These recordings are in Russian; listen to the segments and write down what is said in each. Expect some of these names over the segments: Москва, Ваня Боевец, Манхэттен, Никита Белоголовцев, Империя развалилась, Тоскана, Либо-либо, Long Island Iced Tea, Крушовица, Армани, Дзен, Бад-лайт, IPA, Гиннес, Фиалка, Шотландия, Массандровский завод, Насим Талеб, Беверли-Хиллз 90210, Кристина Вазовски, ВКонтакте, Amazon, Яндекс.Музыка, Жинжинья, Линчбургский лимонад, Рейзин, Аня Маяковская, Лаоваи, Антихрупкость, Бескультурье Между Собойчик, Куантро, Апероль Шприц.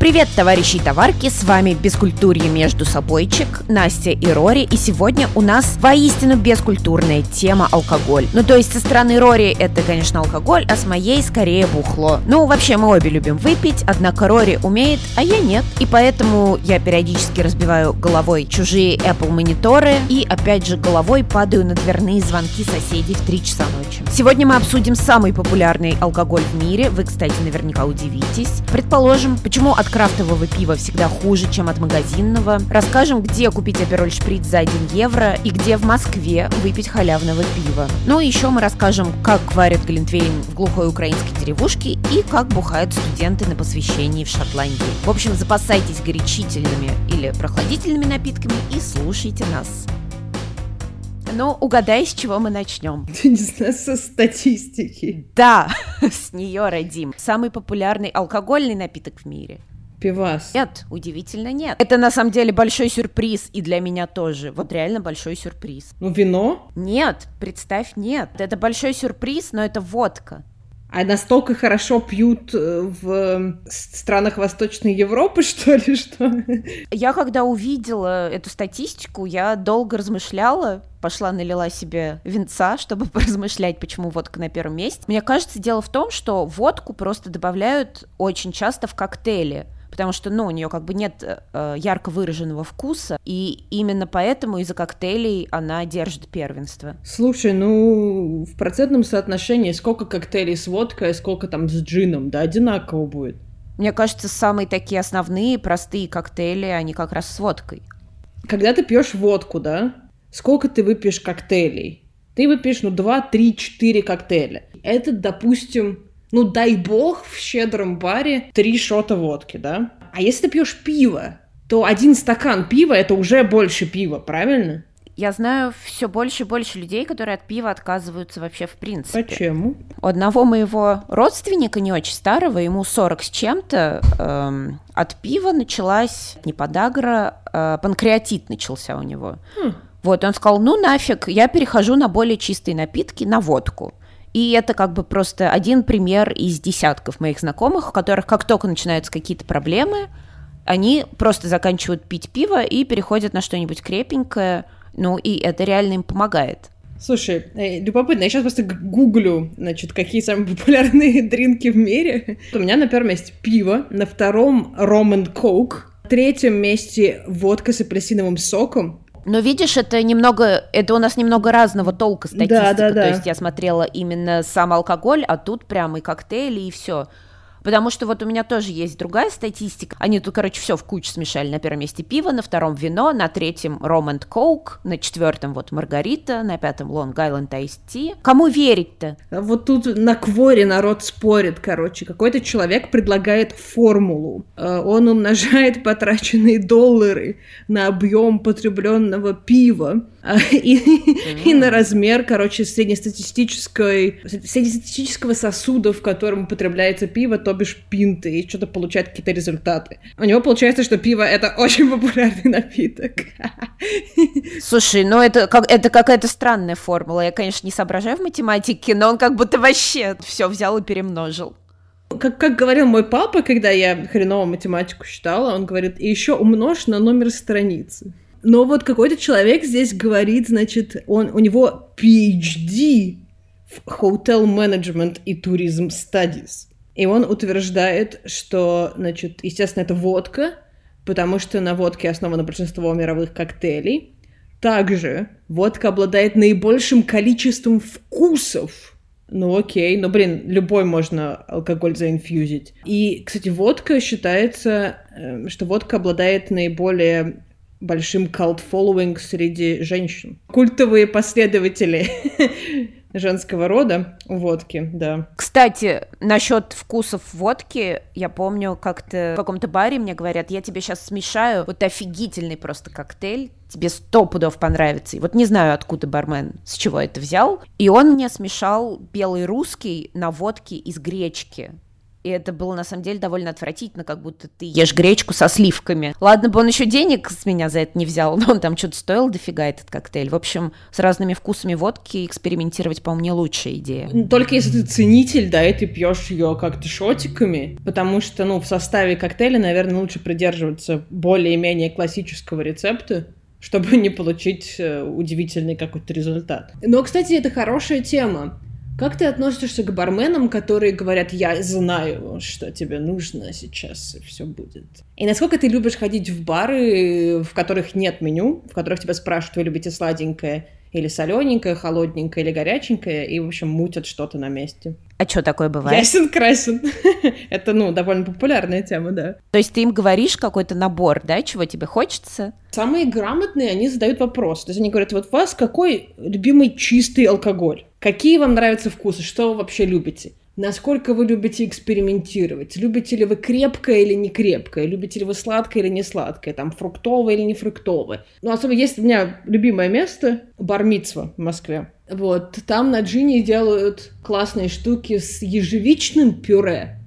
Привет, товарищи и товарки, с вами Бескультурье Между Собойчик, Настя и Рори, и сегодня у нас воистину бескультурная тема — алкоголь. Ну, то есть со стороны Рори это, конечно, алкоголь, а с моей скорее бухло. Ну, вообще мы обе любим выпить, однако Рори умеет, а я нет. И поэтому я периодически разбиваю головой чужие Apple мониторы и, опять же, головой падаю на дверные звонки соседей в 3 часа ночи. Сегодня мы обсудим самый популярный алкоголь в мире, вы, кстати, наверняка удивитесь. Предположим, почему от крафтового пива всегда хуже, чем от магазинного. Расскажем, где купить Апероль Шприц за 1 евро и где в Москве выпить халявного пива. Ну и еще мы расскажем, как варят глинтвейн в глухой украинской деревушке и как бухают студенты на посвящении в Шотландии. В общем, запасайтесь горячительными или прохладительными напитками и слушайте нас. Ну, угадай, с чего мы начнем. Ты не знаю, со статистики. Да, с нее родим. Самый популярный алкогольный напиток в мире. Пивас. Нет, удивительно нет. Это на самом деле большой сюрприз, и для меня тоже. Вот реально большой сюрприз. Ну, вино? Нет, представь, нет. Это большой сюрприз, но это водка. А настолько хорошо пьют в странах Восточной Европы, что ли, что? Я когда увидела эту статистику, я долго размышляла, пошла налила себе винца, чтобы поразмышлять, почему водка на первом месте. Мне кажется, дело в том, что водку просто добавляют очень часто в коктейли, потому что, ну, у нее как бы нет ярко выраженного вкуса, и именно поэтому из-за коктейлей она держит первенство. Слушай, ну, в процентном соотношении сколько коктейлей с водкой, сколько там с джином, да, одинаково будет? Мне кажется, самые такие основные, простые коктейли, они как раз с водкой. Когда ты пьешь водку, да, сколько ты выпьешь коктейлей? Ты выпьешь, ну, 2, 3, 4 коктейля. Это, допустим... Ну, дай бог, в щедром баре 3 шота водки, да? А если ты пьешь пиво, то 1 стакан пива — это уже больше пива, правильно? Я знаю все больше и больше людей, которые от пива отказываются вообще в принципе. Почему? У одного моего родственника, не очень старого, ему 40 с чем-то, от пива началась не подагра, панкреатит начался у него. Вот, он сказал, ну нафиг, я перехожу на более чистые напитки, на водку. И это как бы просто один пример из десятков моих знакомых, у которых как только начинаются какие-то проблемы, они просто заканчивают пить пиво и переходят на что-нибудь крепенькое, ну и это реально им помогает. Слушай, любопытно, я сейчас просто гуглю, значит, какие самые популярные дринки в мире. У меня на первом месте пиво, на втором ром и коук, на третьем месте водка с апельсиновым соком. Но видишь, это немного, это у нас немного разного толка статистика, да. То есть я смотрела именно сам алкоголь, а тут прямо и коктейли, и все. Потому что вот у меня тоже есть другая статистика. Они тут, короче, все в кучу смешали. На первом месте пиво, на втором вино, на третьем ром и коук, на четвертом вот Маргарита, на пятом Long Island Iced Tea. Кому верить-то? А вот тут на кворе народ спорит, короче. Какой-то человек предлагает формулу. Он умножает потраченные доллары на объем потребленного пива и на размер, короче, среднестатистического сосуда, в котором употребляется пиво, то бишь пинты, и что-то получает какие-то результаты. У него получается, что пиво — это очень популярный напиток. Слушай, ну это какая-то странная формула. Я, конечно, не соображаю в математике, но он как будто вообще все взял и перемножил. Как говорил мой папа, когда я хреново математику считала, он говорит, и еще умножь на номер страницы. Но вот какой-то человек здесь говорит, значит, у него PhD в Hotel Management и Tourism Studies. И он утверждает, что, значит, естественно, это водка, потому что на водке основано большинство мировых коктейлей. Также водка обладает наибольшим количеством вкусов. Ну окей, но, блин, любой можно алкоголь заинфьюзить. И, кстати, водка считается, что водка обладает наиболее... большим cult following среди женщин. Культовые последователи женского рода у водки, да. Кстати, насчет вкусов водки, я помню, как-то в каком-то баре мне говорят, я тебе сейчас смешаю вот офигительный просто коктейль, тебе 100 пудов понравится. И вот не знаю, откуда бармен, с чего это взял. И он мне смешал белый русский на водке из гречки. И это было, на самом деле, довольно отвратительно, как будто ты ешь гречку со сливками. Ладно бы он еще денег с меня за это не взял, но он там что-то стоил дофига, этот коктейль. В общем, с разными вкусами водки экспериментировать, по-моему, не лучшая идея. Только если ты ценитель, да, и ты пьешь ее как-то шотиками, потому что, ну, в составе коктейля, наверное, лучше придерживаться более-менее классического рецепта, чтобы не получить удивительный какой-то результат. Но, кстати, это хорошая тема. Как ты относишься к барменам, которые говорят: я знаю, что тебе нужно сейчас, и все будет? И насколько ты любишь ходить в бары, в которых нет меню, в которых тебя спрашивают: вы любите сладенькое или солененькое, холодненькое или горяченькое, и, в общем, мутят что-то на месте? А что такое бывает? Ясен красен. Это, ну, довольно популярная тема, да. То есть ты им говоришь какой-то набор, да, чего тебе хочется? Самые грамотные, они задают вопрос. То есть они говорят: вот у вас какой любимый чистый алкоголь? Какие вам нравятся вкусы? Что вы вообще любите? Насколько вы любите экспериментировать? Любите ли вы крепкое или не крепкое? Любите ли вы сладкое или не сладкое? Там, фруктовое или не фруктовое? Ну, особо есть у меня любимое место — бар-мицва в Москве. Вот, там на джине делают классные штуки с ежевичным пюре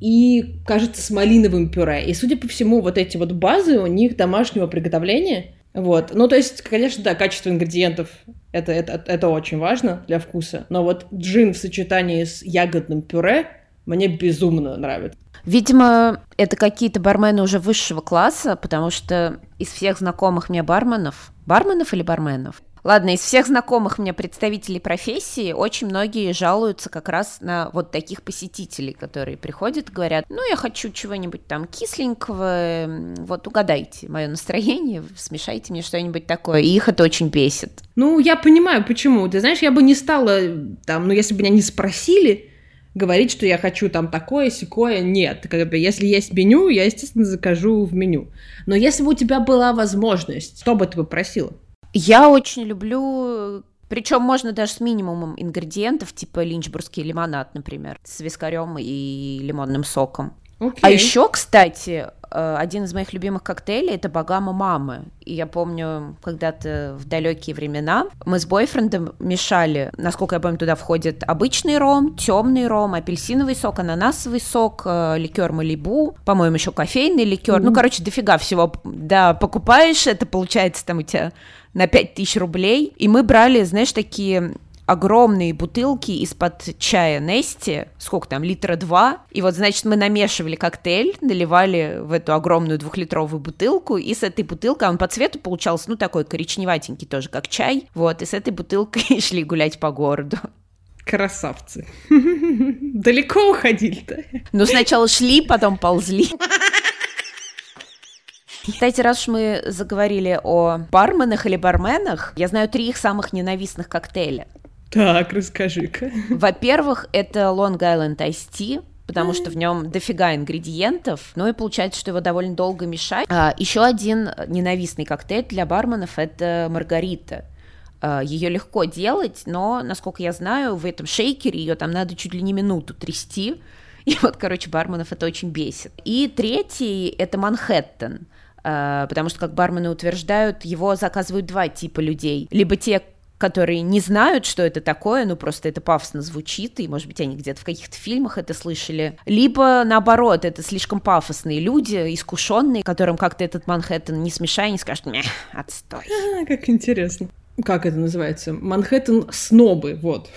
и, кажется, с малиновым пюре. И, судя по всему, вот эти вот базы у них домашнего приготовления. Вот, ну, то есть, конечно, да, качество ингредиентов — это очень важно для вкуса, но вот джин в сочетании с ягодным пюре мне безумно нравится. Видимо, это какие-то бармены уже высшего класса, потому что из всех знакомых мне барменов... Барменов или барменов? Ладно, из всех знакомых мне представителей профессии очень многие жалуются как раз на вот таких посетителей, которые приходят и говорят: ну, я хочу чего-нибудь там кисленького, вот угадайте мое настроение, смешайте мне что-нибудь такое, и их это очень бесит. Ну, я понимаю, почему. Ты знаешь, я бы не стала, там, ну, если бы меня не спросили, говорить, что я хочу там такое, сякое, нет. Как бы, если есть меню, я, естественно, закажу в меню. Но если бы у тебя была возможность, что бы ты попросила? Я очень люблю, причем можно даже с минимумом ингредиентов, типа линчбургский лимонад, например, с вискарем и лимонным соком. Okay. А еще, кстати, один из моих любимых коктейлей — это «Багама-мама». И я помню, когда-то в далекие времена мы с бойфрендом мешали, насколько я помню, туда входит обычный ром, темный ром, апельсиновый сок, ананасовый сок, ликер Малибу, по-моему, еще кофейный ликер. Ну, короче, дофига всего. Да, покупаешь, это получается там у тебя на 5000 рублей. И мы брали, знаешь, такие... огромные бутылки из-под чая Нести, сколько там, 2 литра, и вот, значит, мы намешивали коктейль, наливали в эту огромную 2-литровую бутылку, и с этой бутылкой, он по цвету получался, ну, такой коричневатенький тоже, как чай, вот, и с этой бутылкой шли гулять по городу. Красавцы. Далеко уходили-то? Ну, сначала шли, потом ползли. Кстати, раз уж мы заговорили о барменах или барменах, я знаю 3 их самых ненавистных коктейля. Так, расскажи-ка. Во-первых, это Long Island Iced Tea, потому что в нем дофига ингредиентов, ну и получается, что его довольно долго мешать. Еще один ненавистный коктейль для барменов — это Маргарита. Ее легко делать, но, насколько я знаю, в этом шейкере ее там надо чуть ли не минуту трясти, и вот, короче, барменов это очень бесит. И 3-й — это Манхэттен. Потому что, как бармены утверждают, его заказывают 2 типа людей. Либо те, которые не знают, что это такое, ну просто это пафосно звучит, и, может быть, они где-то в каких-то фильмах это слышали. Либо, наоборот, это слишком пафосные люди, искушенные, которым как-то этот Манхэттен не смешай, не скажут: мя, отстой. Как интересно. Как это называется? Манхэттен-снобы, вот.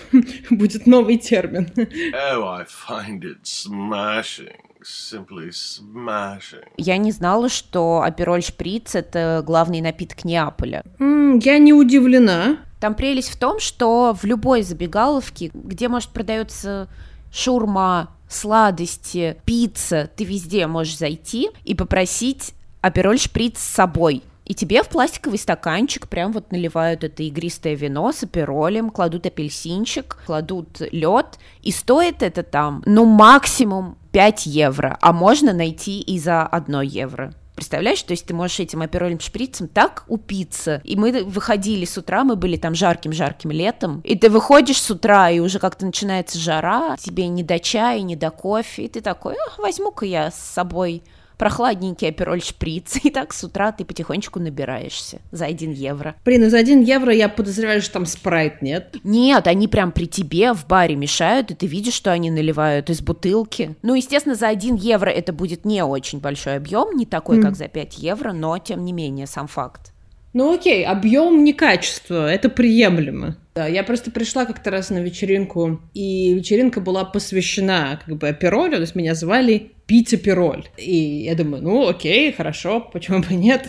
Будет новый термин. Oh, I find it smashing. Simply smashing. Я не знала, что Апероль Шприц — это главный напиток Неаполя. Я не удивлена. Там прелесть в том, что в любой забегаловке, где, может, продается шаурма, сладости, пицца, ты везде можешь зайти и попросить Апероль Шприц с собой. И тебе в пластиковый стаканчик прям вот наливают это игристое вино с аперолем, кладут апельсинчик, кладут лед, и стоит это там, ну, максимум 5 евро, а можно найти и за 1 евро. Представляешь, то есть ты можешь этим аперольным шприцем так упиться. И мы выходили с утра, мы были там жарким-жарким летом, и ты выходишь с утра, и уже как-то начинается жара, тебе не до чая, не до кофе, и ты такой: возьму-ка я с собой прохладненький апероль шприц, и так с утра ты потихонечку набираешься за 1 евро. Блин, и за 1 евро я подозреваю, что там спрайт нет. Нет, они прям при тебе в баре мешают, и ты видишь, что они наливают из бутылки. Ну, естественно, за 1 евро это будет не очень большой объем, не такой, как за 5 евро, но, тем не менее, сам факт. Ну окей, объем не качество, это приемлемо. Да, я просто пришла как-то раз на вечеринку, и вечеринка была посвящена как бы аперолю, то есть меня звали пить апероль. И я думаю, ну окей, хорошо, почему бы нет?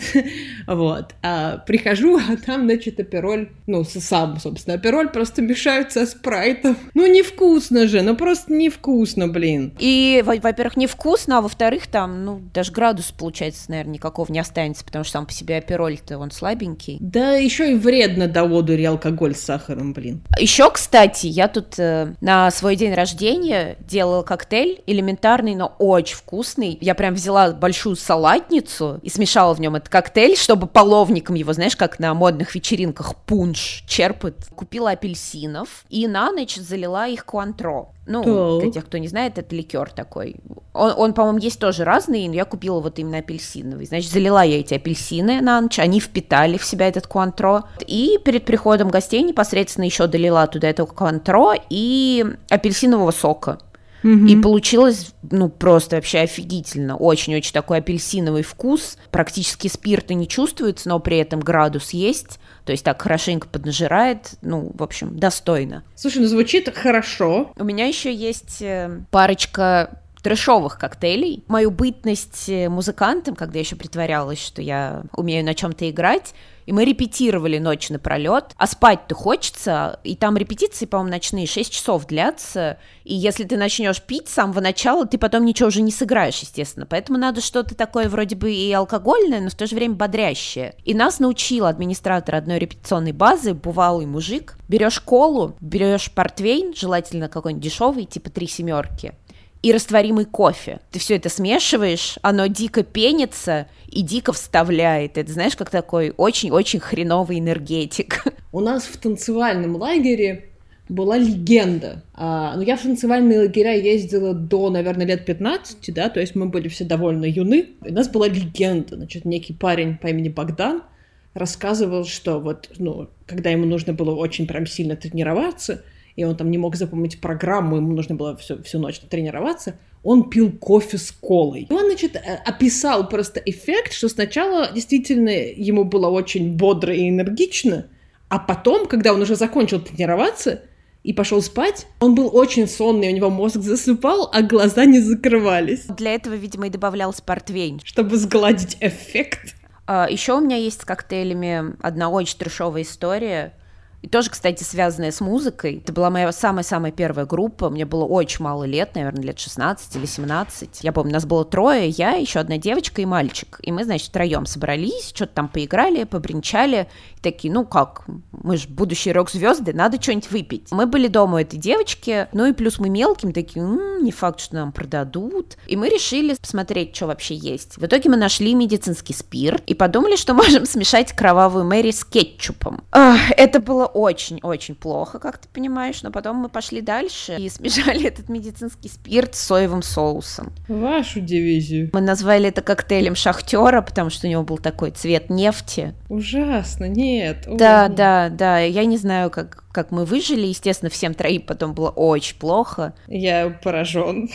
Вот. А прихожу, а там, значит, апероль, ну сам, собственно, апероль просто мешают со спрайтом. Ну невкусно же, ну просто невкусно, блин. И, во-первых, невкусно, а во-вторых, там, ну даже градус, получается, наверное, никакого не останется, потому что сам по себе апероль-то, он слабенький. Да, еще и вредно до одури алкоголь с сахаром, блин. Еще, кстати, я тут на свой день рождения делала коктейль элементарный, но очень вкусный. Я прям взяла большую салатницу и смешала в нем этот коктейль, чтобы половником его, знаешь, как на модных вечеринках пунш черпают. Купила апельсинов и на ночь залила их куантро. Ну, для тех, кто не знает, это ликер такой. Он, по-моему, есть тоже разный, но я купила вот именно апельсиновый. Значит, залила я эти апельсины на ночь, они впитали в себя этот куантро. И перед приходом гостей непосредственно еще долила туда этого куантро и апельсинового сока. И получилось, ну, просто вообще офигительно. Очень-очень такой апельсиновый вкус. Практически спирта не чувствуется, но при этом градус есть. То есть так хорошенько поднажирает. Ну, в общем, достойно. Слушай, ну звучит хорошо. У меня еще есть парочка трэшовых коктейлей. Мою бытность музыкантом, когда я еще притворялась, что я умею на чем-то играть, и мы репетировали ночь напролет, а спать-то хочется, и там репетиции, по-моему, ночные 6 часов длятся, и если ты начнешь пить с самого начала, ты потом ничего уже не сыграешь, естественно, поэтому надо что-то такое вроде бы и алкогольное, но в то же время бодрящее. И нас научил администратор одной репетиционной базы, бывалый мужик, берешь колу, берешь портвейн, желательно какой-нибудь дешевый, типа 3 семерки, и растворимый кофе. Ты все это смешиваешь, оно дико пенится и дико вставляет. Это, знаешь, как такой очень-очень хреновый энергетик. У нас в танцевальном лагере была легенда. Но я в танцевальные лагеря ездила до, наверное, лет 15, да, то есть мы были все довольно юны. И у нас была легенда. Значит, некий парень по имени Богдан рассказывал, что вот, ну, когда ему нужно было очень прям сильно тренироваться, и он там не мог запомнить программу, ему нужно было всю ночь тренироваться, он пил кофе с колой. И он, значит, описал просто эффект, что сначала действительно ему было очень бодро и энергично, а потом, когда он уже закончил тренироваться и пошел спать, он был очень сонный, у него мозг засыпал, а глаза не закрывались. Для этого, видимо, и добавлялся портвейн. Чтобы сгладить эффект. Еще у меня есть с коктейлями одна очень трешовая история, и тоже, кстати, связанная с музыкой. Это была моя самая-самая первая группа. Мне было очень мало лет, наверное, лет 16 или 17. Я помню, нас было 3, я, еще одна девочка и мальчик. И мы, значит, втроем собрались, что-то там поиграли, побринчали. И такие, ну как, мы же будущие рок-звезды, надо что-нибудь выпить. Мы были дома у этой девочки, ну и плюс мы мелким, такие, не факт, что нам продадут. И мы решили посмотреть, что вообще есть. В итоге мы нашли медицинский спирт и подумали, что можем смешать кровавую Мэри с кетчупом. Это было очень-очень плохо, как ты понимаешь, но потом мы пошли дальше и смешали этот медицинский спирт с соевым соусом. Вашу дивизию. Мы назвали это коктейлем шахтера, потому что у него был такой цвет нефти. Ужасно, нет. Да, я не знаю, как мы выжили, естественно, всем троим потом было очень плохо. Я поражен.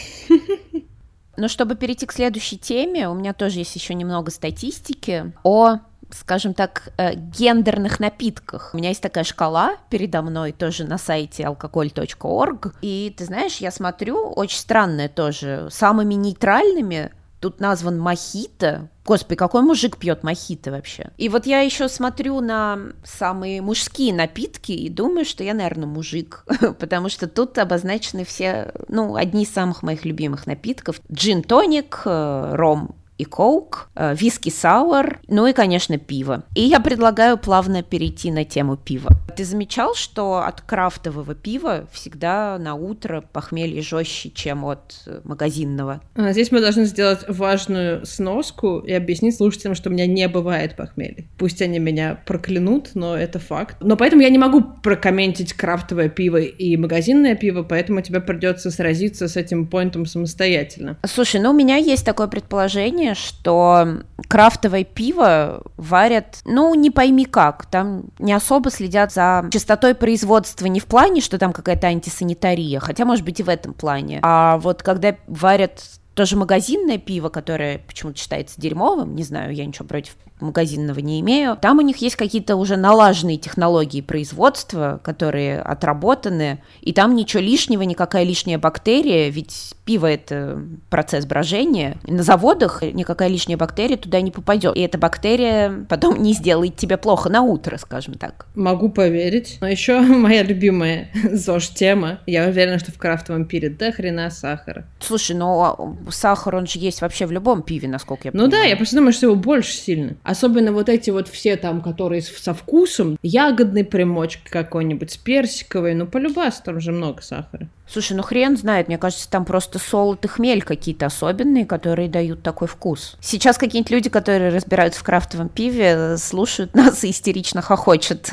Но чтобы перейти к следующей теме, у меня тоже есть еще немного статистики о, скажем так, гендерных напитках. У меня есть такая шкала передо мной, тоже на сайте alkohol.org, и, ты знаешь, я смотрю, очень странное тоже, самыми нейтральными тут назван мохито. Господи, какой мужик пьет мохито вообще? И вот я еще смотрю на самые мужские напитки и думаю, что я, наверное, мужик, потому что тут обозначены все, ну, одни из самых моих любимых напитков. Джин-тоник, ром и коук, виски-сауэр, ну и, конечно, пиво. И я предлагаю плавно перейти на тему пива. Ты замечал, что от крафтового пива всегда на утро похмелье жестче, чем от магазинного? Здесь мы должны сделать важную сноску и объяснить слушателям, что у меня не бывает похмелья. Пусть они меня проклянут, но это факт. Но поэтому я не могу прокомментить крафтовое пиво и магазинное пиво, поэтому тебе придется сразиться с этим поинтом самостоятельно. Слушай, ну у меня есть такое предположение, что крафтовое пиво варят, ну не пойми как, там не особо следят за чистотой производства не в плане, что там какая-то антисанитария, хотя, может быть, и в этом плане. А вот когда варят тоже магазинное пиво, которое почему-то считается дерьмовым, не знаю, я ничего против магазинного не имею, там у них есть какие-то уже налаженные технологии производства, которые отработаны, и там ничего лишнего, никакая лишняя бактерия, ведь пиво — это процесс брожения, на заводах никакая лишняя бактерия туда не попадет, и эта бактерия потом не сделает тебе плохо на утро, скажем так. Могу поверить. Но еще моя любимая ЗОЖ-тема. Я уверена, что в крафтовом пиве до хрена сахара. Слушай, ну сахар, он же есть вообще в любом пиве, насколько я понимаю. Ну да, я просто думаю, что его больше сильно. Особенно вот эти вот все там, которые со вкусом, ягодной примочки какой-нибудь, с персиковой, ну полюбас, там же много сахара. Слушай, ну хрен знает, мне кажется, там просто солод и хмель какие-то особенные, которые дают такой вкус. Сейчас какие-нибудь люди, которые разбираются в крафтовом пиве, слушают нас и истерично хохочут.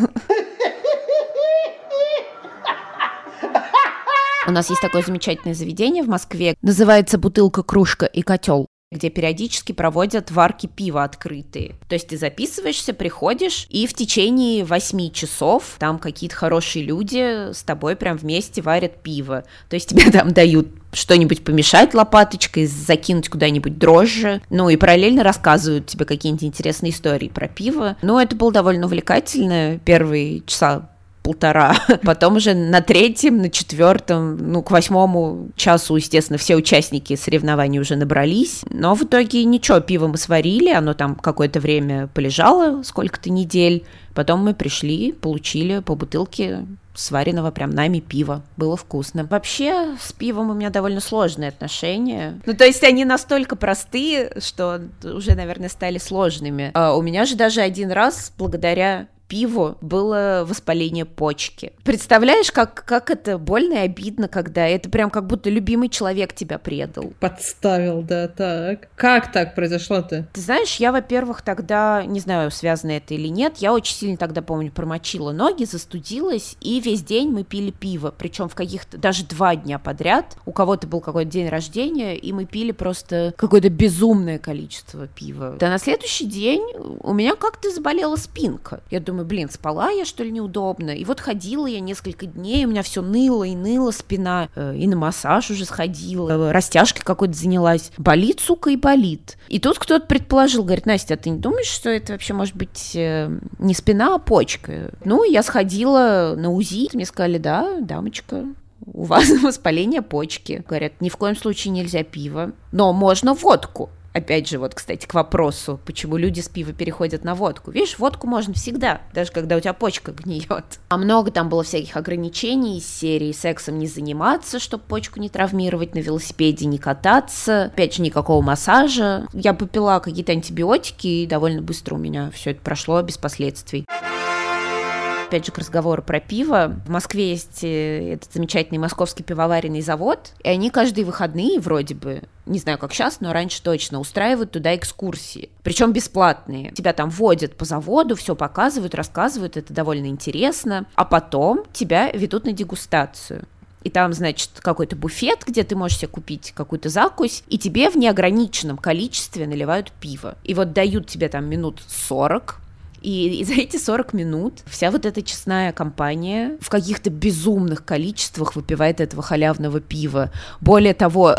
У нас есть такое замечательное заведение в Москве, называется «Бутылка, кружка и котел», где периодически проводят варки пива открытые. То есть ты записываешься, приходишь, и в течение 8 часов там какие-то хорошие люди с тобой прям вместе варят пиво. То есть тебе там дают что-нибудь помешать лопаточкой, закинуть куда-нибудь дрожжи, ну и параллельно рассказывают тебе какие-нибудь интересные истории про пиво. Ну, это было довольно увлекательно, первые часа полтора. Потом уже на третьем, на четвертом, ну, к 8-му часу, естественно, все участники соревнований уже набрались, но в итоге ничего, пиво мы сварили, оно там какое-то время полежало, сколько-то недель, потом мы пришли, получили по бутылке сваренного прям нами пива. Было вкусно. Вообще, с пивом у меня довольно сложные отношения. Ну, то есть они настолько простые, что уже, наверное, стали сложными. А у меня же даже один раз, благодаря пиву, было воспаление почки. Представляешь, как это больно и обидно, когда это прям как будто любимый человек тебя предал. Подставил, да, так. Как так произошло-то? Ты знаешь, я, во-первых, тогда, не знаю, связано это или нет, я очень сильно тогда, помню, промочила ноги, застудилась, и весь день мы пили пиво, причем в каких-то, даже 2 дня подряд, у кого-то был какой-то день рождения, и мы пили просто какое-то безумное количество пива. Да на следующий день у меня как-то заболела спинка. Я думаю, блин, спала я, что ли, неудобно? И вот ходила я несколько дней, у меня все ныло и ныло спина, и на массаж уже сходила, растяжкой какой-то занялась. Болит, сука, и болит. И тут кто-то предположил, говорит, Настя, а ты не думаешь, что это вообще может быть не спина, а почка? Ну, я сходила на УЗИ, мне сказали, да, дамочка, у вас воспаление почки. Говорят, ни в коем случае нельзя пиво, но можно водку. Опять же, вот, кстати, к вопросу, почему люди с пива переходят на водку. Видишь, водку можно всегда, даже когда у тебя почка гниет. А много там было всяких ограничений из серии сексом не заниматься, чтобы почку не травмировать, на велосипеде не кататься, опять же, никакого массажа. Я попила какие-то антибиотики, и довольно быстро у меня все это прошло без последствий. Опять же, к разговору про пиво. В Москве есть этот замечательный московский пивоваренный завод, и они каждые выходные, вроде бы, не знаю, как сейчас, но раньше точно, устраивают туда экскурсии, причем бесплатные. Тебя там водят по заводу, все показывают, рассказывают, это довольно интересно, а потом тебя ведут на дегустацию. И там, значит, какой-то буфет, где ты можешь себе купить какую-то закусь, и тебе в неограниченном количестве наливают пиво. И вот дают тебе там минут 40, и за эти 40 минут вся вот эта честная компания в каких-то безумных количествах выпивает этого халявного пива. Более того,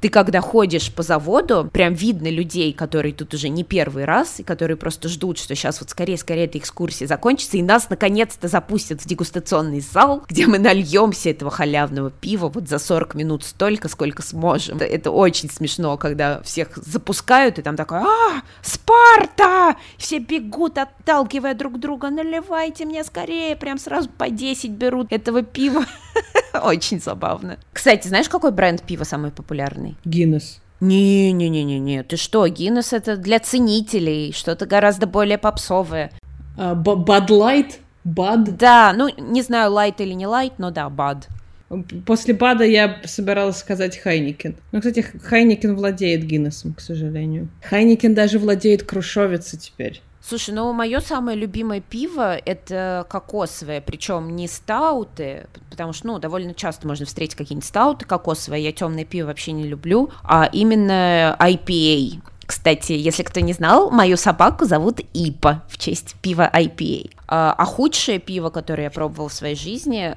ты когда ходишь по заводу, прям видно людей, которые тут уже не первый раз, и которые просто ждут, что сейчас вот скорее эта экскурсия закончится, и нас наконец-то запустят в дегустационный зал, где мы нальемся этого халявного пива вот за 40 минут столько, сколько сможем. Это очень смешно, когда всех запускают, и там такое «Спарта!» Все бегут от отталкивая друг друга, наливайте мне скорее, прям сразу по 10 берут этого пива. Очень забавно. Кстати, знаешь, какой бренд пива самый популярный? Гиннес. Не-не-не-не-не, ты что, Гиннес — это для ценителей, что-то гораздо более попсовое. Бад-лайт? Бад? Да, ну, не знаю, лайт или не лайт, но да, бад. После бада я собиралась сказать Хайнекен. Ну, кстати, Хайнекен владеет Гиннесом, к сожалению. Хайнекен даже владеет Крушовицей теперь. Слушай, ну, мое самое любимое пиво — это кокосовое, причем не стауты, потому что, ну, довольно часто можно встретить какие-нибудь стауты кокосовые, я темное пиво вообще не люблю, а именно IPA. Кстати, если кто не знал, мою собаку зовут Ипа в честь пива IPA. А худшее пиво, которое я пробовала в своей жизни,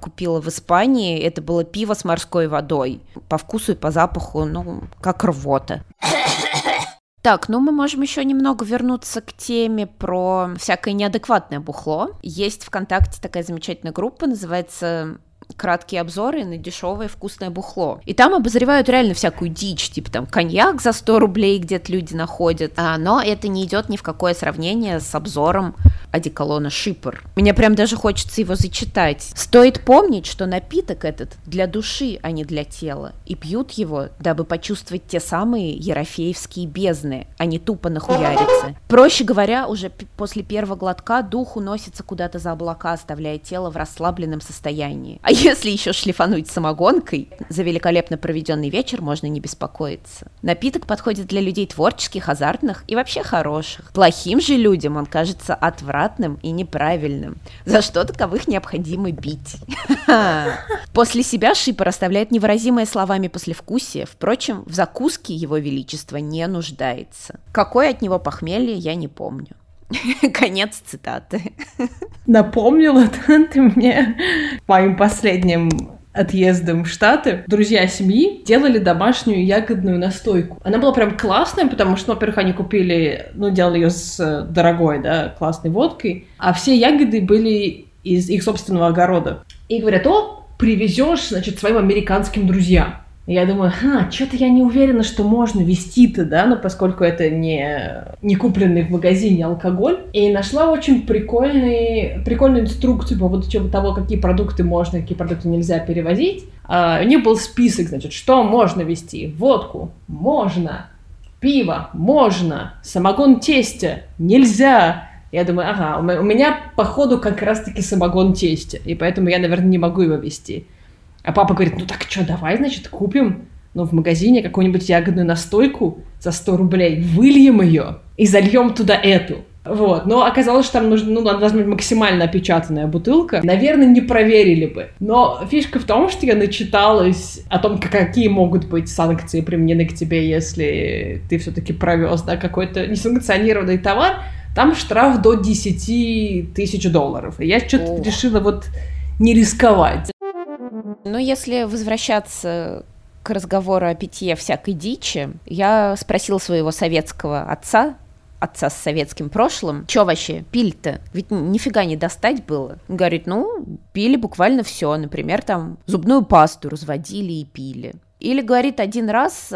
купила в Испании, это было пиво с морской водой. По вкусу и по запаху, ну, как рвота. Так, ну мы можем еще немного вернуться к теме про всякое неадекватное бухло. Есть ВКонтакте такая замечательная группа, называется «Краткие обзоры на дешевое вкусное бухло». И там обозревают реально всякую дичь, типа там коньяк за 100 рублей где-то люди находят. Но это не идет ни в какое сравнение с обзором одеколона «Шипр». Мне прям даже хочется его зачитать. Стоит помнить, что напиток этот для души, а не для тела, и пьют его, дабы почувствовать те самые ерофеевские бездны, а не тупо нахуяриться. Проще говоря, уже после первого глотка дух уносится куда-то за облака, оставляя тело в расслабленном состоянии. А если еще шлифануть самогонкой, за великолепно проведенный вечер можно не беспокоиться. Напиток подходит для людей творческих, азартных и вообще хороших. Плохим же людям он кажется отвратным и неправильным, за что таковых необходимо бить. После себя Шипр оставляет невыразимое словами послевкусие, впрочем, в закуске его величество не нуждается. Какое от него похмелье, я не помню. Конец цитаты. Напомнила ты мне моим последним отъездом в Штаты. Друзья семьи делали домашнюю ягодную настойку. Она была прям классная, потому что, во-первых, они купили, ну, делали ее с дорогой, да, классной водкой, а все ягоды были из их собственного огорода. И говорят, о, привезешь, значит, своим американским друзьям. Я думаю, что-то я не уверена, что можно вести-то, да, но поскольку это не купленный в магазине алкоголь. И нашла очень прикольную инструкцию по поводу того, какие продукты можно, какие продукты нельзя перевозить. У нее был список, значит, что можно вести. Водку можно, пиво можно, самогон тестя нельзя. Я думаю, ага, у меня, походу, как раз-таки самогон тестя, и поэтому я, наверное, не могу его вести. А папа говорит, ну так что, давай, значит, купим в магазине какую-нибудь ягодную настойку за 100 рублей, выльем ее и зальем туда эту. Вот, но оказалось, что там нужно, должна быть максимально опечатанная бутылка. Наверное, не проверили бы. Но фишка в том, что я начиталась о том, какие могут быть санкции применены к тебе, если ты все-таки провез, да, какой-то несанкционированный товар. Там штраф до 10 тысяч долларов. И я что-то решила не рисковать. Но если возвращаться к разговору о питье всякой дичи, я спросила своего советского отца с советским прошлым, что вообще пили-то? Ведь нифига не достать было. Он говорит, пили буквально все, например, там зубную пасту разводили и пили. Или, говорит, один раз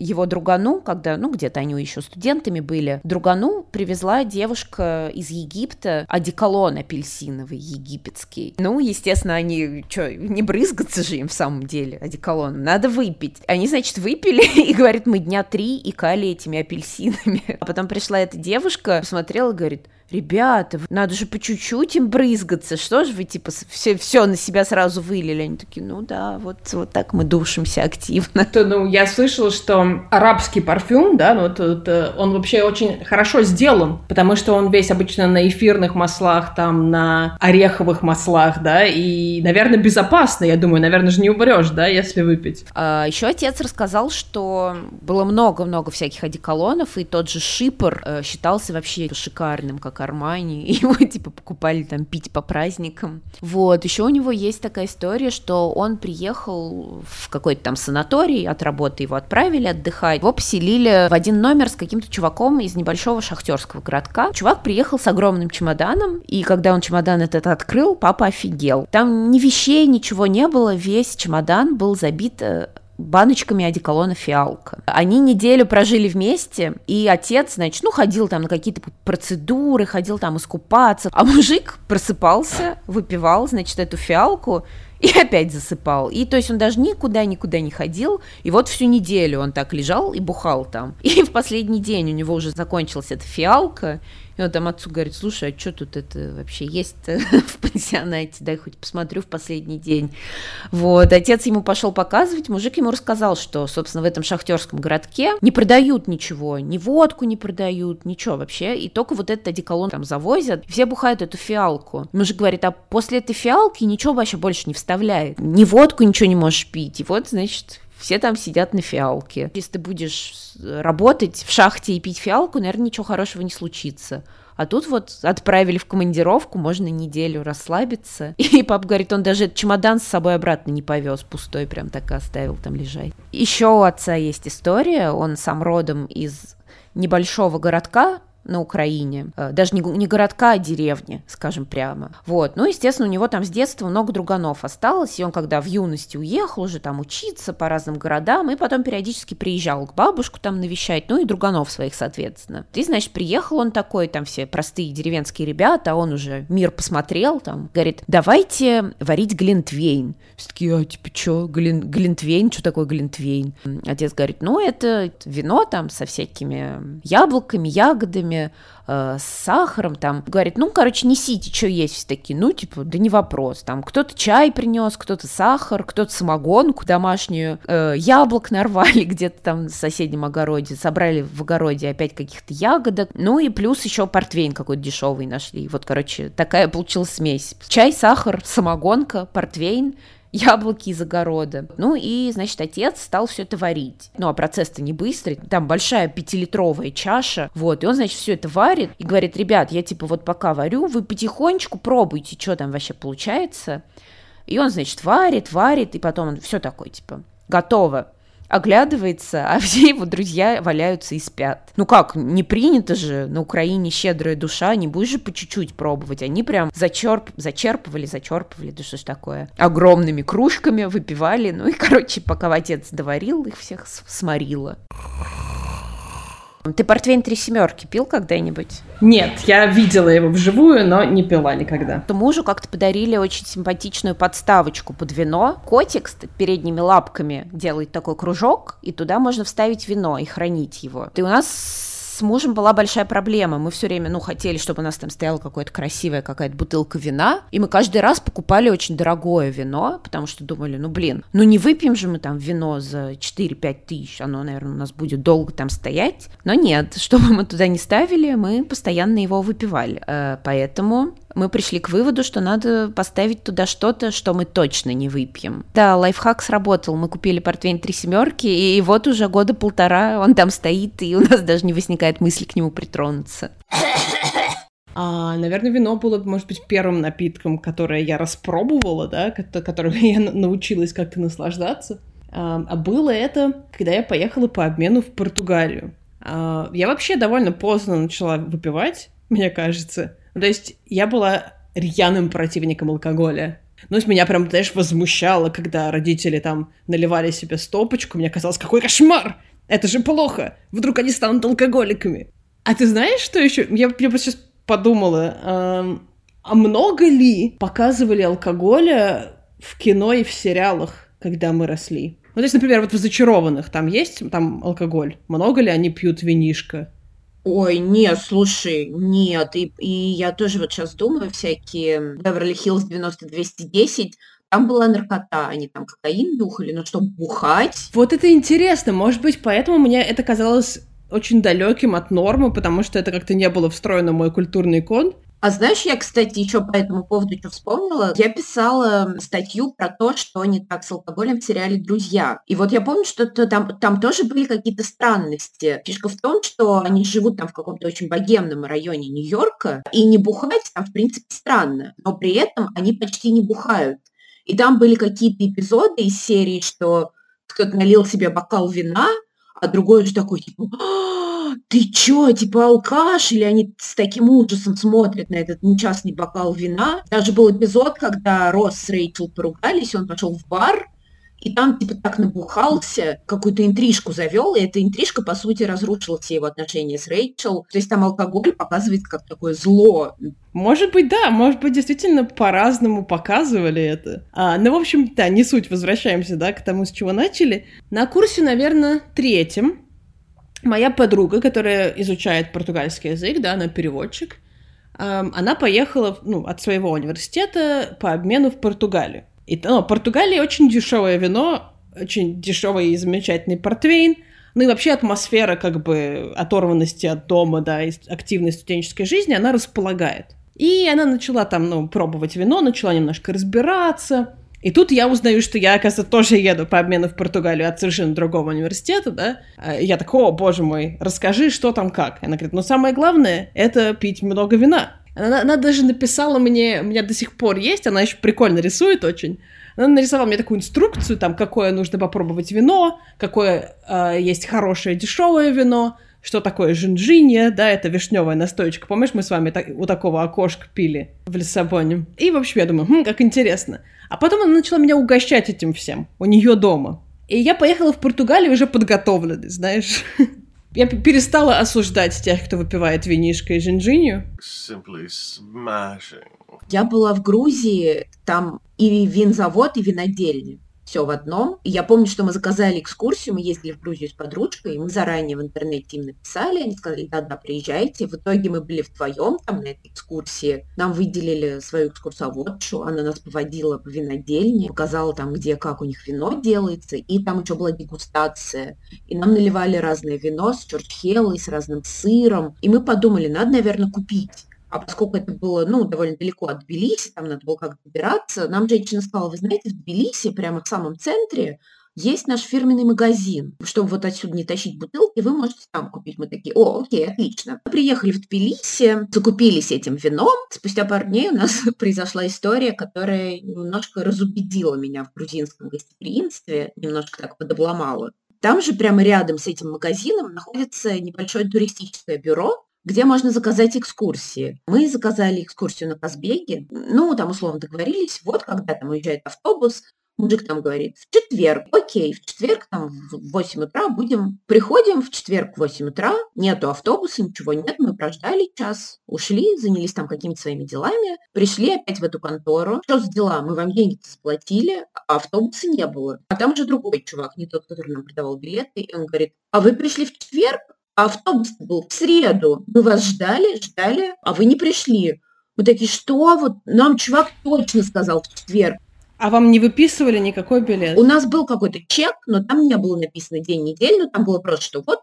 его другану, когда, где-то они еще студентами были, другану привезла девушка из Египта одеколон апельсиновый египетский. Естественно, они, не брызгаться же им в самом деле одеколоном, надо выпить. Они, значит, выпили и, говорит, мы дня 3 икали этими апельсинами. А потом пришла эта девушка, посмотрела и говорит, ребята, надо же по чуть-чуть им брызгаться, что же вы, типа, все на себя сразу вылили? Они такие, вот так мы душимся активно. Я слышала, что арабский парфюм, да, он вообще очень хорошо сделан, потому что он весь обычно на эфирных маслах, там, на ореховых маслах, да, и, наверное, безопасно, я думаю, наверное, же не умрешь, да, если выпить. А еще отец рассказал, что было много-много всяких одеколонов, и тот же Шипр считался вообще шикарным, как Армани, его типа покупали там пить по праздникам. Еще у него есть такая история, что он приехал в какой-то там санаторий, от работы его отправили отдыхать, его поселили в один номер с каким-то чуваком из небольшого шахтерского городка. Чувак приехал с огромным чемоданом, и когда он чемодан этот открыл, папа офигел. Там ни вещей, ничего не было, весь чемодан был забит баночками одеколона «Фиалка». Они неделю прожили вместе, и отец, значит, ходил там на какие-то процедуры, ходил там искупаться, а мужик просыпался, выпивал, значит, эту «Фиалку», и опять засыпал. И то есть он даже никуда не ходил. И вот всю неделю он так лежал и бухал там. И в последний день у него уже закончилась эта фиалка. И он там отцу говорит: слушай, а что тут это вообще есть-то в пансионате? Дай хоть посмотрю в последний день. Вот. Отец ему пошел показывать, мужик ему рассказал, что, собственно, в этом шахтерском городке не продают ничего, ни водку не продают, ничего вообще, и только вот этот одеколон там завозят, все бухают эту фиалку. Мужик говорит: а после этой фиалки ничего вообще больше не вставляет, ни водку, ничего не можешь пить, и вот, значит... Все там сидят на фиалке. Если ты будешь работать в шахте и пить фиалку, наверное, ничего хорошего не случится. А тут вот отправили в командировку, можно неделю расслабиться. И папа говорит, он даже чемодан с собой обратно не повез, пустой прям так и оставил там лежать. Еще у отца есть история. Он сам родом из небольшого городка на Украине, даже не городка, а деревни, скажем прямо. Вот. Ну, естественно, у него там с детства много друганов осталось, и он, когда в юности уехал уже там учиться по разным городам, и потом периодически приезжал к бабушку там навещать, ну, и друганов своих, соответственно. И, значит, приехал он такой, там все простые деревенские ребята, а он уже мир посмотрел, там, говорит, давайте варить глинтвейн. Все такие, а, типа, что, глинтвейн, что такое глинтвейн? Отец говорит, ну, это вино там со всякими яблоками, ягодами, с сахаром, там, говорит, ну, короче, несите, что есть, все такие, ну, типа, да не вопрос, там, кто-то чай принес, кто-то сахар, кто-то самогонку домашнюю, яблок нарвали где-то там в соседнем огороде, собрали в огороде опять каких-то ягодок, ну, и плюс еще портвейн какой-то дешевый нашли, вот, короче, такая получилась смесь, чай, сахар, самогонка, портвейн, яблоки из огорода. Ну и, значит, отец стал все это варить. Ну, а процесс-то не быстрый. Там большая 5-литровая чаша. Вот. И он, значит, все это варит и говорит: ребят, я типа вот пока варю, вы потихонечку пробуйте, что там вообще получается. И он, значит, варит, и потом он все такое, типа, готово. Оглядывается, а все его друзья валяются и спят. Ну как, не принято же, на Украине щедрая душа, не будешь же по чуть-чуть пробовать. Они прям зачерпывали, да что ж такое, огромными кружками выпивали, ну и, короче, пока отец доварил, их всех сморило. Ты портвейн 3 семерки пил когда-нибудь? Нет, я видела его вживую, но не пила никогда. Мужу как-то подарили очень симпатичную подставочку под вино. Котик с передними лапками делает такой кружок, и туда можно вставить вино и хранить его. И у нас... с мужем была большая проблема. Мы все время, ну, хотели, чтобы у нас там стояла какая-то красивая какая-то бутылка вина, и мы каждый раз покупали очень дорогое вино, потому что думали, ну, блин, ну, не выпьем же мы там вино за 4-5 тысяч, оно, наверное, у нас будет долго там стоять. Но нет, чтобы мы туда не ставили, мы постоянно его выпивали. Поэтому... мы пришли к выводу, что надо поставить туда что-то, что мы точно не выпьем. Да, лайфхак сработал, мы купили портвейн 3 семерки, и вот уже 1.5 года он там стоит, и у нас даже не возникает мысли к нему притронуться. Наверное, вино было, может быть, первым напитком, которое я распробовала, да, которого я научилась как-то наслаждаться. А было это, когда я поехала по обмену в Португалию. Я вообще довольно поздно начала выпивать, мне кажется. То есть я была рьяным противником алкоголя. Ну, меня прям, знаешь, возмущало, когда родители там наливали себе стопочку. Мне казалось, какой кошмар! Это же плохо! Вдруг они станут алкоголиками. А ты знаешь, что еще? Я просто сейчас подумала, а много ли показывали алкоголя в кино и в сериалах, когда мы росли? Ну, то есть, например, вот в «Зачарованных» там есть там алкоголь? Много ли они пьют винишко? Ой, нет, слушай, нет, и я тоже вот сейчас думаю, всякие Беверли-Хиллз 90-210, там была наркота, они там кокаин нюхали, но чтобы бухать... Вот это интересно, может быть, поэтому мне это казалось очень далеким от нормы, потому что это как-то не было встроено в мой культурный код. А знаешь, я, кстати, еще по этому поводу что вспомнила, я писала статью про то, что не так с алкоголем в сериале «Друзья». И вот я помню, что там тоже были какие-то странности. Фишка в том, что они живут там в каком-то очень богемном районе Нью-Йорка, и не бухать там, в принципе, странно, но при этом они почти не бухают. И там были какие-то эпизоды из серии, что кто-то налил себе бокал вина, а другой же такой, типа... ты чё, типа алкаш? Или они с таким ужасом смотрят на этот несчастный бокал вина. Даже был эпизод, когда Росс с Рэйчел поругались, он пошел в бар, И там типа так набухался, какую-то интрижку завел, и эта интрижка, по сути, разрушила все его отношения с Рэйчел. То есть там алкоголь показывает как такое зло. Может быть, да, может быть, действительно по-разному показывали это. Ну, в общем, да, не суть, возвращаемся, да, к тому, с чего начали. На курсе, наверное, третьем моя подруга, которая изучает португальский язык, да, она переводчик, она поехала, ну, от своего университета по обмену в Португалию. И, ну, Португалия очень дешевое вино, очень дешевый и замечательный портвейн, ну и вообще атмосфера как бы оторванности от дома, да, и активной студенческой жизни, она располагает. И она начала там, ну, пробовать вино, начала немножко разбираться. И тут я узнаю, что я, оказывается, тоже еду по обмену в Португалию от совершенно другого университета, да. И я так: о, боже мой, расскажи, что там как. Она говорит: ну, самое главное — это пить много вина. Она даже написала мне, у меня до сих пор есть, она еще прикольно рисует очень. Она нарисовала мне такую инструкцию, там, какое нужно попробовать вино, какое есть хорошее дешевое вино, что такое жинжинья, да, это вишневая настоечка. Помнишь, мы с вами у такого окошка пили в Лиссабоне? И, в общем, я думаю, как интересно. А потом она начала меня угощать этим всем у нее дома. И я поехала в Португалию уже подготовленной, знаешь. Я перестала осуждать тех, кто выпивает винишко и жинжинью. Я была в Грузии, там и винзавод, и винодельня. Все в одном. Я помню, что мы заказали экскурсию, мы ездили в Грузию с подружкой, и мы заранее в интернете им написали, они сказали: да-да, приезжайте. В итоге мы были вдвоем там на этой экскурсии, нам выделили свою экскурсоводшу, она нас поводила по винодельне, показала там, где, как у них вино делается, и там еще была дегустация, и нам наливали разное вино с черчхелой, с разным сыром, и мы подумали, надо, наверное, купить. А поскольку это было, ну, довольно далеко от Тбилиси, там надо было как-то добираться, нам женщина сказала: вы знаете, в Тбилиси, прямо в самом центре, есть наш фирменный магазин. Чтобы вот отсюда не тащить бутылки, вы можете там купить. Мы такие: о, окей, отлично. Мы приехали в Тбилиси, закупились этим вином. Спустя пару дней у нас произошла история, которая немножко разубедила меня в грузинском гостеприимстве, немножко так подобломала. Там же прямо рядом с этим магазином находится небольшое туристическое бюро, где можно заказать экскурсии. Мы заказали экскурсию на Казбеге. Ну, там условно договорились, вот когда там уезжает автобус, мужик там говорит: в четверг, окей, в четверг там в 8 утра будем. Приходим в четверг в 8 утра, нету автобуса, ничего нет, мы прождали час, ушли, занялись там какими-то своими делами, пришли опять в эту контору. Что за дела? Мы вам деньги-то заплатили, а автобуса не было. А там же другой чувак, не тот, который нам продавал билеты, и он говорит: а вы пришли в четверг? А автобус был в среду. Мы вас ждали, ждали, а вы не пришли. Мы такие: что? Вот нам чувак точно сказал в четверг. А вам не выписывали никакой билет? У нас был какой-то чек, но там не было написано день, неделю, но там было просто, что вот,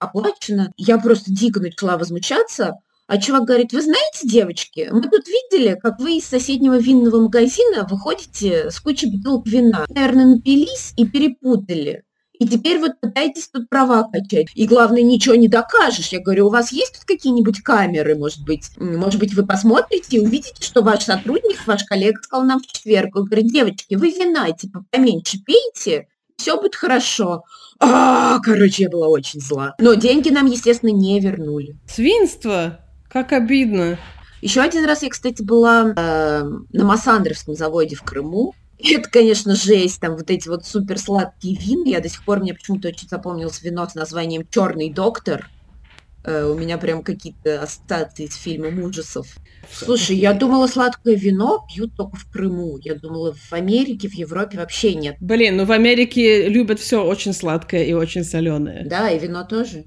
оплачено. Я просто дико начала возмущаться. А чувак говорит: вы знаете, девочки, мы тут видели, как вы из соседнего винного магазина выходите с кучей бутылок вина. Наверное, напились и перепутали. И теперь вот пытаетесь тут права качать. И главное, ничего не докажешь. Я говорю: у вас есть тут какие-нибудь камеры, может быть? Может быть, вы посмотрите и увидите, что ваш сотрудник, ваш коллега сказал нам в четверг. Он говорит: девочки, вы вина, типа, поменьше пейте, все будет хорошо. Короче, я была очень зла. Но деньги нам, естественно, не вернули. Свинство? Как обидно. Еще один раз я, кстати, была на Массандровском заводе в Крыму. Это, конечно, жесть, там вот эти вот суперсладкие вина. Я до сих пор, мне почему-то очень запомнилось вино с названием «Черный доктор». У меня прям какие-то ассоциации из фильмов ужасов. Слушай, я думала, сладкое вино пьют только в Крыму. Я думала, в Америке, в Европе вообще нет. Блин, ну в Америке любят все очень сладкое и очень соленое. Да, и вино тоже.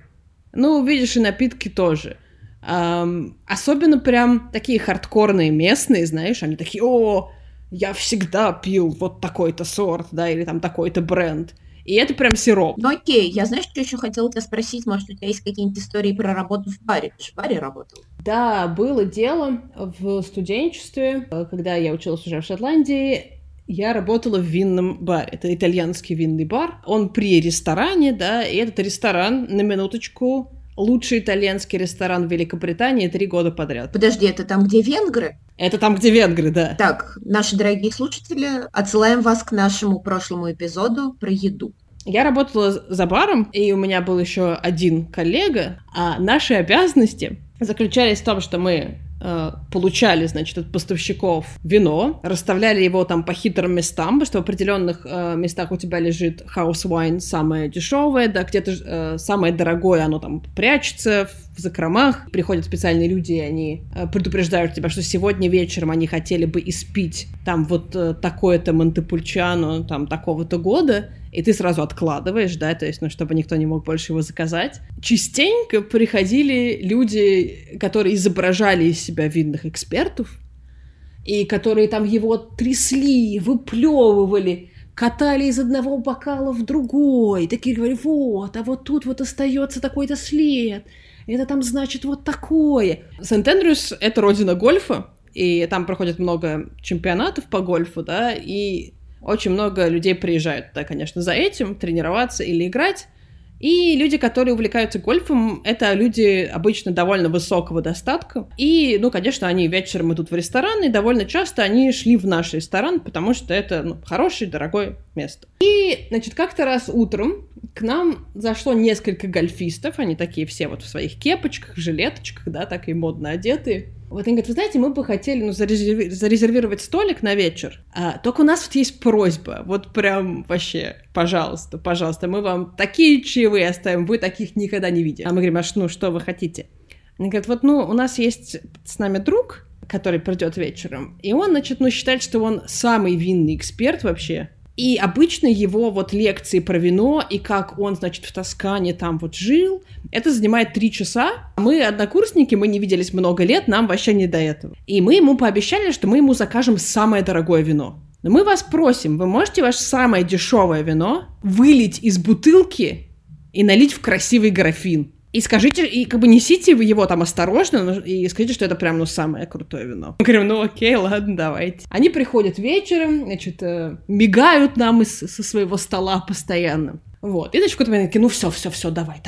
Ну, видишь, и напитки тоже. Особенно прям такие хардкорные местные, знаешь, они такие: о, я всегда пил вот такой-то сорт, да, или там такой-то бренд. И это прям сироп. Ну окей, я, знаешь, что еще хотела тебя спросить? Может, у тебя есть какие-нибудь истории про работу в баре? Ты же в баре работала. Да, было дело в студенчестве. Когда я училась уже в Шотландии, я работала в винном баре. Это итальянский винный бар. Он при ресторане, да, и этот ресторан, на минуточку, лучший итальянский ресторан в Великобритании 3 года подряд. Подожди, это там, где венгры? Это там, где венгры, да. Так, наши дорогие слушатели, отсылаем вас к нашему прошлому эпизоду про еду. Я работала за баром, и у меня был еще один коллега. А наши обязанности заключались в том, что мы получали, значит, от поставщиков вино, расставляли его там по хитрым местам, потому что в определенных местах у тебя лежит house wine, самое дешевое, да, где-то самое дорогое, оно там прячется в закромах. Приходят специальные люди, и они предупреждают тебя, что сегодня вечером они хотели бы испить там вот такое-то Монтепульчано, там такого-то года, и ты сразу откладываешь, да, то есть, ну, чтобы никто не мог больше его заказать. Частенько приходили люди, которые изображали из себя видных экспертов, и которые там его трясли, выплевывали, катали из одного бокала в другой, такие говорили, вот, а вот тут вот остается такой-то след, это там значит вот такое. Сент-Эндрюс — это родина гольфа, и там проходит много чемпионатов по гольфу, да, и очень много людей приезжают, да, конечно, за этим, тренироваться или играть. И люди, которые увлекаются гольфом, это люди обычно довольно высокого достатка. И, ну, конечно, они вечером идут в ресторан, и довольно часто они шли в наш ресторан, потому что это, ну, хорошее, дорогое место. И, значит, как-то раз утром к нам зашло несколько гольфистов, они такие все вот в своих кепочках, жилеточках, да, так и модно одетые. Вот они говорят, вы знаете, мы бы хотели, ну, зарезервировать столик на вечер, только у нас вот есть просьба, вот прям вообще, пожалуйста, пожалуйста, мы вам такие чаевые оставим, вы таких никогда не видели. А мы говорим, аж, ну, что вы хотите? Они говорят, вот, ну, у нас есть с нами друг, который придет вечером, и он, значит, ну, считает, что он самый винный эксперт вообще. И обычно его вот лекции про вино и как он, значит, в Тоскане там вот жил, это занимает 3 часа. Мы однокурсники, мы не виделись много лет, нам вообще не до этого. И мы ему пообещали, что мы ему закажем самое дорогое вино. Но мы вас просим, вы можете ваше самое дешевое вино вылить из бутылки и налить в красивый графин? И скажите, и как бы несите вы его там осторожно, и скажите, что это прям, ну, самое крутое вино. Мы говорим, ну, окей, ладно, давайте. Они приходят вечером, значит, мигают нам со своего стола постоянно. Вот. И, значит, в какой-то момент такие, ну, все, давай.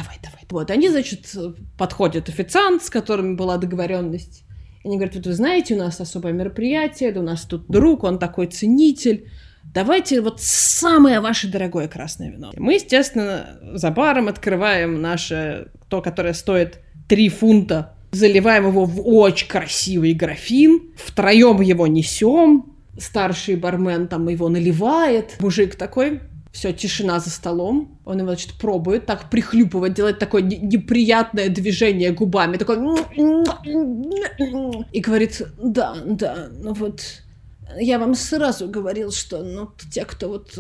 Вот. Они, значит, подходят официант, с которым была договоренность. Они говорят, вот вы знаете, у нас особое мероприятие, у нас тут друг, он такой ценитель. Давайте вот самое ваше дорогое красное вино. Мы, естественно, за баром открываем наше, то, которое стоит 3 фунта. Заливаем его в очень красивый графин. Втроем его несем. Старший бармен там его наливает. Мужик такой. Все, тишина за столом. Он его, значит, пробует так прихлюпывать, делает такое неприятное движение губами. Такой... И говорит, да, ну вот... Я вам сразу говорил, что, ну, те, кто вот...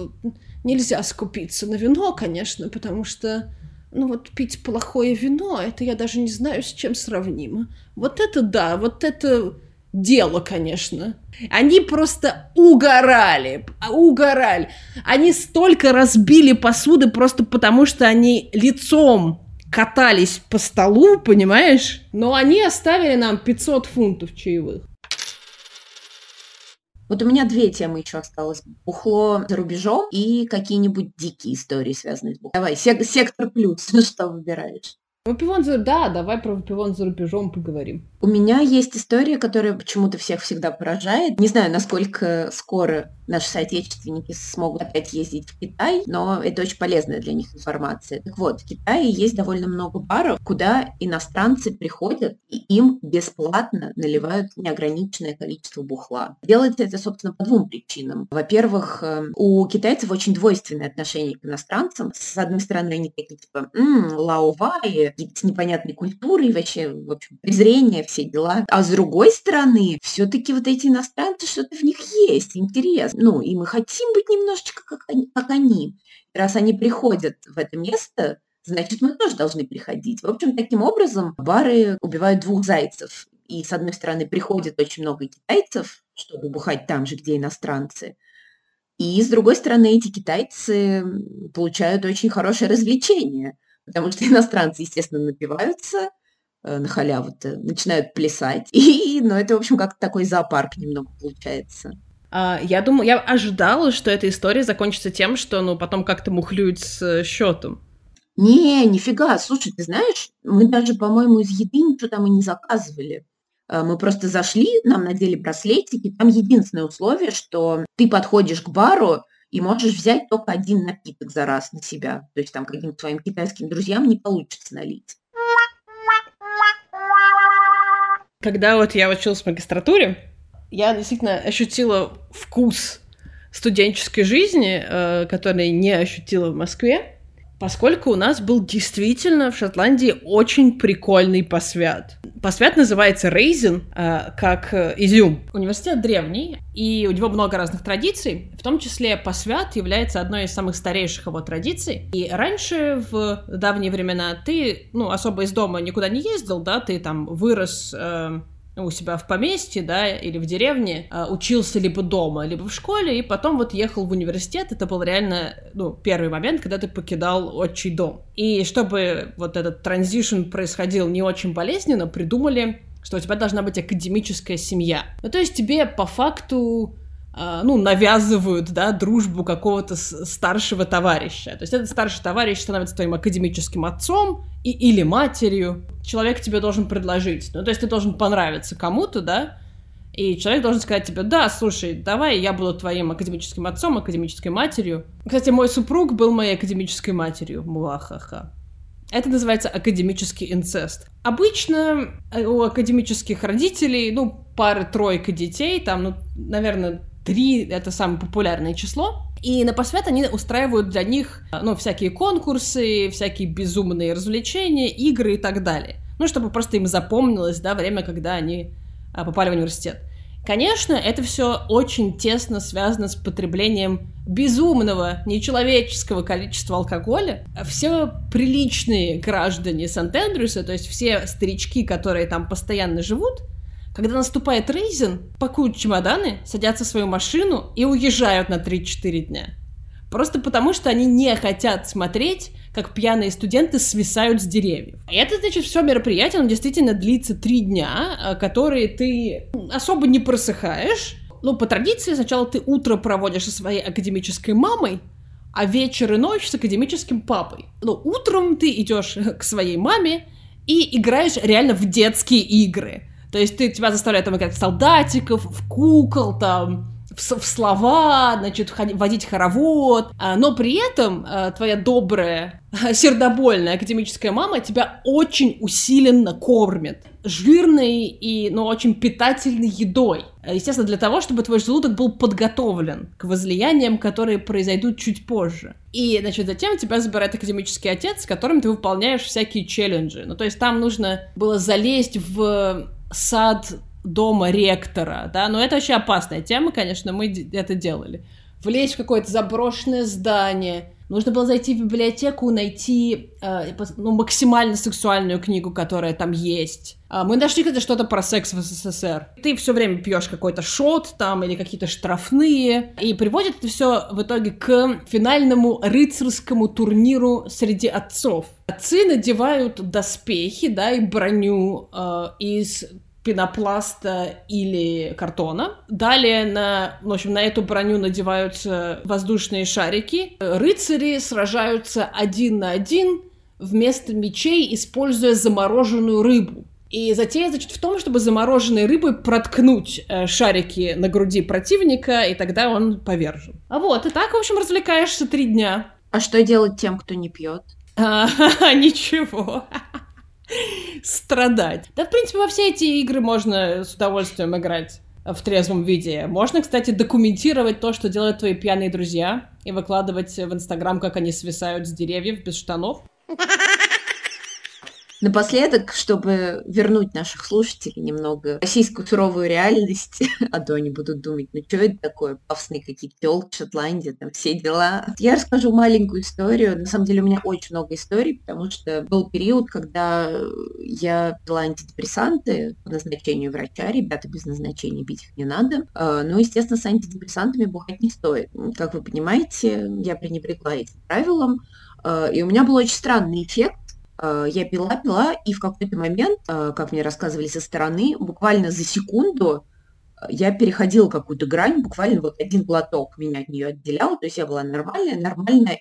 Нельзя скупиться на вино, конечно, потому что, ну, вот пить плохое вино, это я даже не знаю, с чем сравнимо. Вот это да, вот это дело, конечно. Они просто угорали. Они столько разбили посуды просто потому, что они лицом катались по столу, понимаешь? Но они оставили нам 500 фунтов чаевых. Вот у меня 2 темы еще осталось. Бухло за рубежом и какие-нибудь дикие истории, связанные с бухлом. Давай, сектор плюс, что выбираешь? Выпивон за... Да, давай про выпивон за рубежом поговорим. У меня есть история, которая почему-то всех всегда поражает. Не знаю, насколько скоро наши соотечественники смогут опять ездить в Китай, но это очень полезная для них информация. Так вот, в Китае есть довольно много баров, куда иностранцы приходят и им бесплатно наливают неограниченное количество бухла. Делается это, собственно, по 2 причинам. Во-первых, у китайцев очень двойственное отношение к иностранцам. С одной стороны, они такие типа лаоваи, какие-то непонятные культуры и вообще, в общем, презрение, все дела. А с другой стороны, все-таки вот эти иностранцы, что-то в них есть, интересно. Ну, и мы хотим быть немножечко как они. Раз они приходят в это место, значит, мы тоже должны приходить. В общем, таким образом бары убивают 2 зайцев. И, с одной стороны, приходит очень много китайцев, чтобы бухать там же, где иностранцы. И, с другой стороны, эти китайцы получают очень хорошее развлечение. Потому что иностранцы, естественно, напиваются на халяву-то, начинают плясать. И, ну, это, в общем, как-то такой зоопарк немного получается. Я ожидала, что эта история закончится тем, что, ну, потом как-то мухлюют с счетом. Не, нифига, слушай, ты знаешь, мы даже, по-моему, из еды ничего там и не заказывали. Мы просто зашли, нам надели браслетики, там единственное условие, что ты подходишь к бару, и можешь взять только 1 напиток за раз на себя. То есть там каким-то твоим китайским друзьям не получится налить. Когда вот я училась в магистратуре, я действительно ощутила вкус студенческой жизни, который не ощутила в Москве, поскольку у нас был действительно в Шотландии очень прикольный посвят. Посвят называется Рейзин, как изюм. Университет древний, и у него много разных традиций. В том числе посвят является одной из самых старейших его традиций. И раньше, в давние времена, ты, особо из дома никуда не ездил, да, ты там вырос у себя в поместье, да, или в деревне, учился либо дома, либо в школе, и потом вот ехал в университет. Это был реально, первый момент, когда ты покидал отчий дом. И чтобы вот этот транзишн происходил не очень болезненно, придумали, что у тебя должна быть академическая семья. То есть тебе по факту навязывают, да, дружбу какого-то старшего товарища. То есть этот старший товарищ становится твоим академическим отцом или матерью. Человек тебе должен предложить. То есть ты должен понравиться кому-то, да, и человек должен сказать тебе: да, слушай, давай я буду твоим академическим отцом, академической матерью. Кстати, мой супруг был моей академической матерью. Муахаха. Это называется академический инцест. Обычно у академических родителей, пара-тройка детей, там, наверное, 3 — это самое популярное число. И на посвят они устраивают для них, всякие конкурсы, всякие безумные развлечения, игры и так далее. Чтобы просто им запомнилось, да, время, когда они попали в университет. Конечно, это все очень тесно связано с потреблением безумного, нечеловеческого количества алкоголя. Все приличные граждане Сент-Эндрюса, то есть все старички, которые там постоянно живут, когда наступает Рейзин, пакуют чемоданы, садятся в свою машину и уезжают на 3-4 дня. Просто потому, что они не хотят смотреть, как пьяные студенты свисают с деревьев. И это, значит, все мероприятие, оно действительно длится 3 дня, которые ты особо не просыхаешь. По традиции, сначала ты утро проводишь со своей академической мамой, а вечер и ночь с академическим папой. Утром ты идешь к своей маме и играешь реально в детские игры. То есть тебя заставляют там играть в солдатиков, в кукол, там, в слова, значит, водить хоровод. Но при этом твоя добрая, сердобольная академическая мама тебя очень усиленно кормит жирной и, очень питательной едой. Естественно, для того, чтобы твой желудок был подготовлен к возлияниям, которые произойдут чуть позже. И, значит, затем тебя забирает академический отец, с которым ты выполняешь всякие челленджи. То есть там нужно было залезть в сад дома ректора, да, но это вообще опасная тема, конечно, мы это делали. Влезть в какое-то заброшенное здание, нужно было зайти в библиотеку, найти, максимально сексуальную книгу, которая там есть. Мы нашли когда-то что-то про секс в СССР. Ты все время пьешь какой-то шот там или какие-то штрафные, и приводит это все в итоге к финальному рыцарскому турниру среди отцов. Отцы надевают доспехи, да, и броню из пенопласта или картона. Далее на эту броню надеваются воздушные шарики. Рыцари сражаются 1 на 1 вместо мечей, используя замороженную рыбу. И затея, значит, в том, чтобы замороженной рыбой проткнуть шарики на груди противника, и тогда он повержен. И так, в общем, развлекаешься 3 дня. А что делать тем, кто не пьет? Ничего. Страдать. Да, в принципе, во все эти игры можно с удовольствием играть в трезвом виде. Можно, кстати, документировать то, что делают твои пьяные друзья, и выкладывать в Инстаграм, как они свисают с деревьев без штанов. Напоследок, чтобы вернуть наших слушателей немного в российскую суровую реальность, а то они будут думать, что это такое, пафосные какие-то тёлки, Шотландия, там все дела. Я расскажу маленькую историю. На самом деле у меня очень много историй, потому что был период, когда я пила антидепрессанты по назначению врача. Ребята, без назначения бить их не надо. Но, естественно, с антидепрессантами бухать не стоит. Как вы понимаете, я пренебрегла этим правилам, и у меня был очень странный эффект. Я пила, и в какой-то момент, как мне рассказывали со стороны, буквально за секунду я переходила какую-то грань, буквально вот 1 глоток меня от нее отделял, то есть я была нормальная,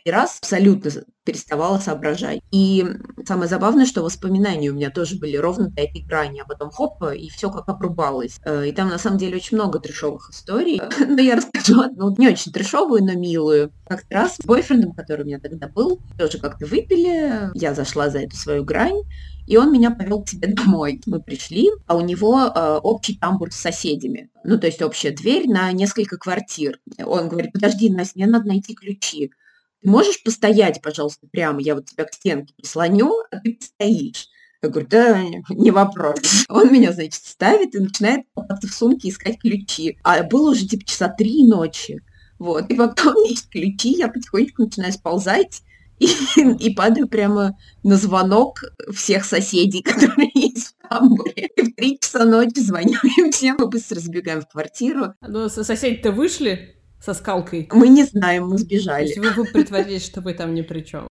и раз абсолютно переставала соображать. И самое забавное, что воспоминания у меня тоже были ровно до этой грани, а потом хоп, и все как обрубалось. И там на самом деле очень много трешовых историй, но я расскажу одну, не очень трешовую, но милую. Как-то раз с бойфрендом, который у меня тогда был, тоже как-то выпили, я зашла за эту свою грань, и он меня повел к себе домой. Мы пришли, а у него общий тамбур с соседями. Ну, то есть общая дверь на несколько квартир. Он говорит: подожди, Настя, мне надо найти ключи. Ты можешь постоять, пожалуйста, прямо? Я вот тебя к стенке прислоню, а ты стоишь. Я говорю: да, не вопрос. Он меня, значит, ставит и начинает копаться в сумке, искать ключи. А было уже типа 3:00 ночи. Вот. И пока он ищет ключи, я потихонечку начинаю сползать и падаю прямо на звонок всех соседей, которые есть в тамбуре. И в 3:00 ночи звоню им всем, мы быстро сбегаем в квартиру. Но соседи-то вышли со скалкой? Мы не знаем, мы сбежали. То есть вы притворились, что вы там ни при чем.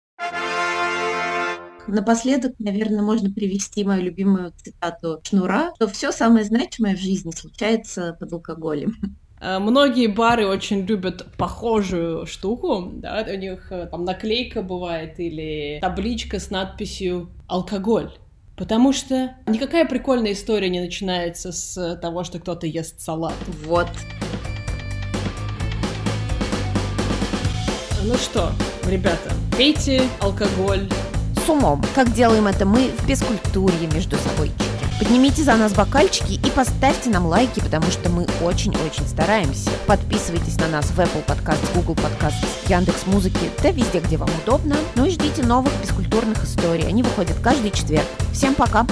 Напоследок, наверное, можно привести мою любимую цитату Шнура, что все самое значимое в жизни случается под алкоголем. Многие бары очень любят похожую штуку, да, у них там наклейка бывает или табличка с надписью «Алкоголь». Потому что никакая прикольная история не начинается с того, что кто-то ест салат. Вот. Ну что, ребята, пейте алкоголь с умом, как делаем это мы в Бескультурье Между Собойчик. Поднимите за нас бокальчики и поставьте нам лайки, потому что мы очень-очень стараемся. Подписывайтесь на нас в Apple Podcasts, Google Podcasts, Яндекс.Музыке, да везде, где вам удобно. Ну и ждите новых бескультурных историй. Они выходят каждый четверг. Всем пока!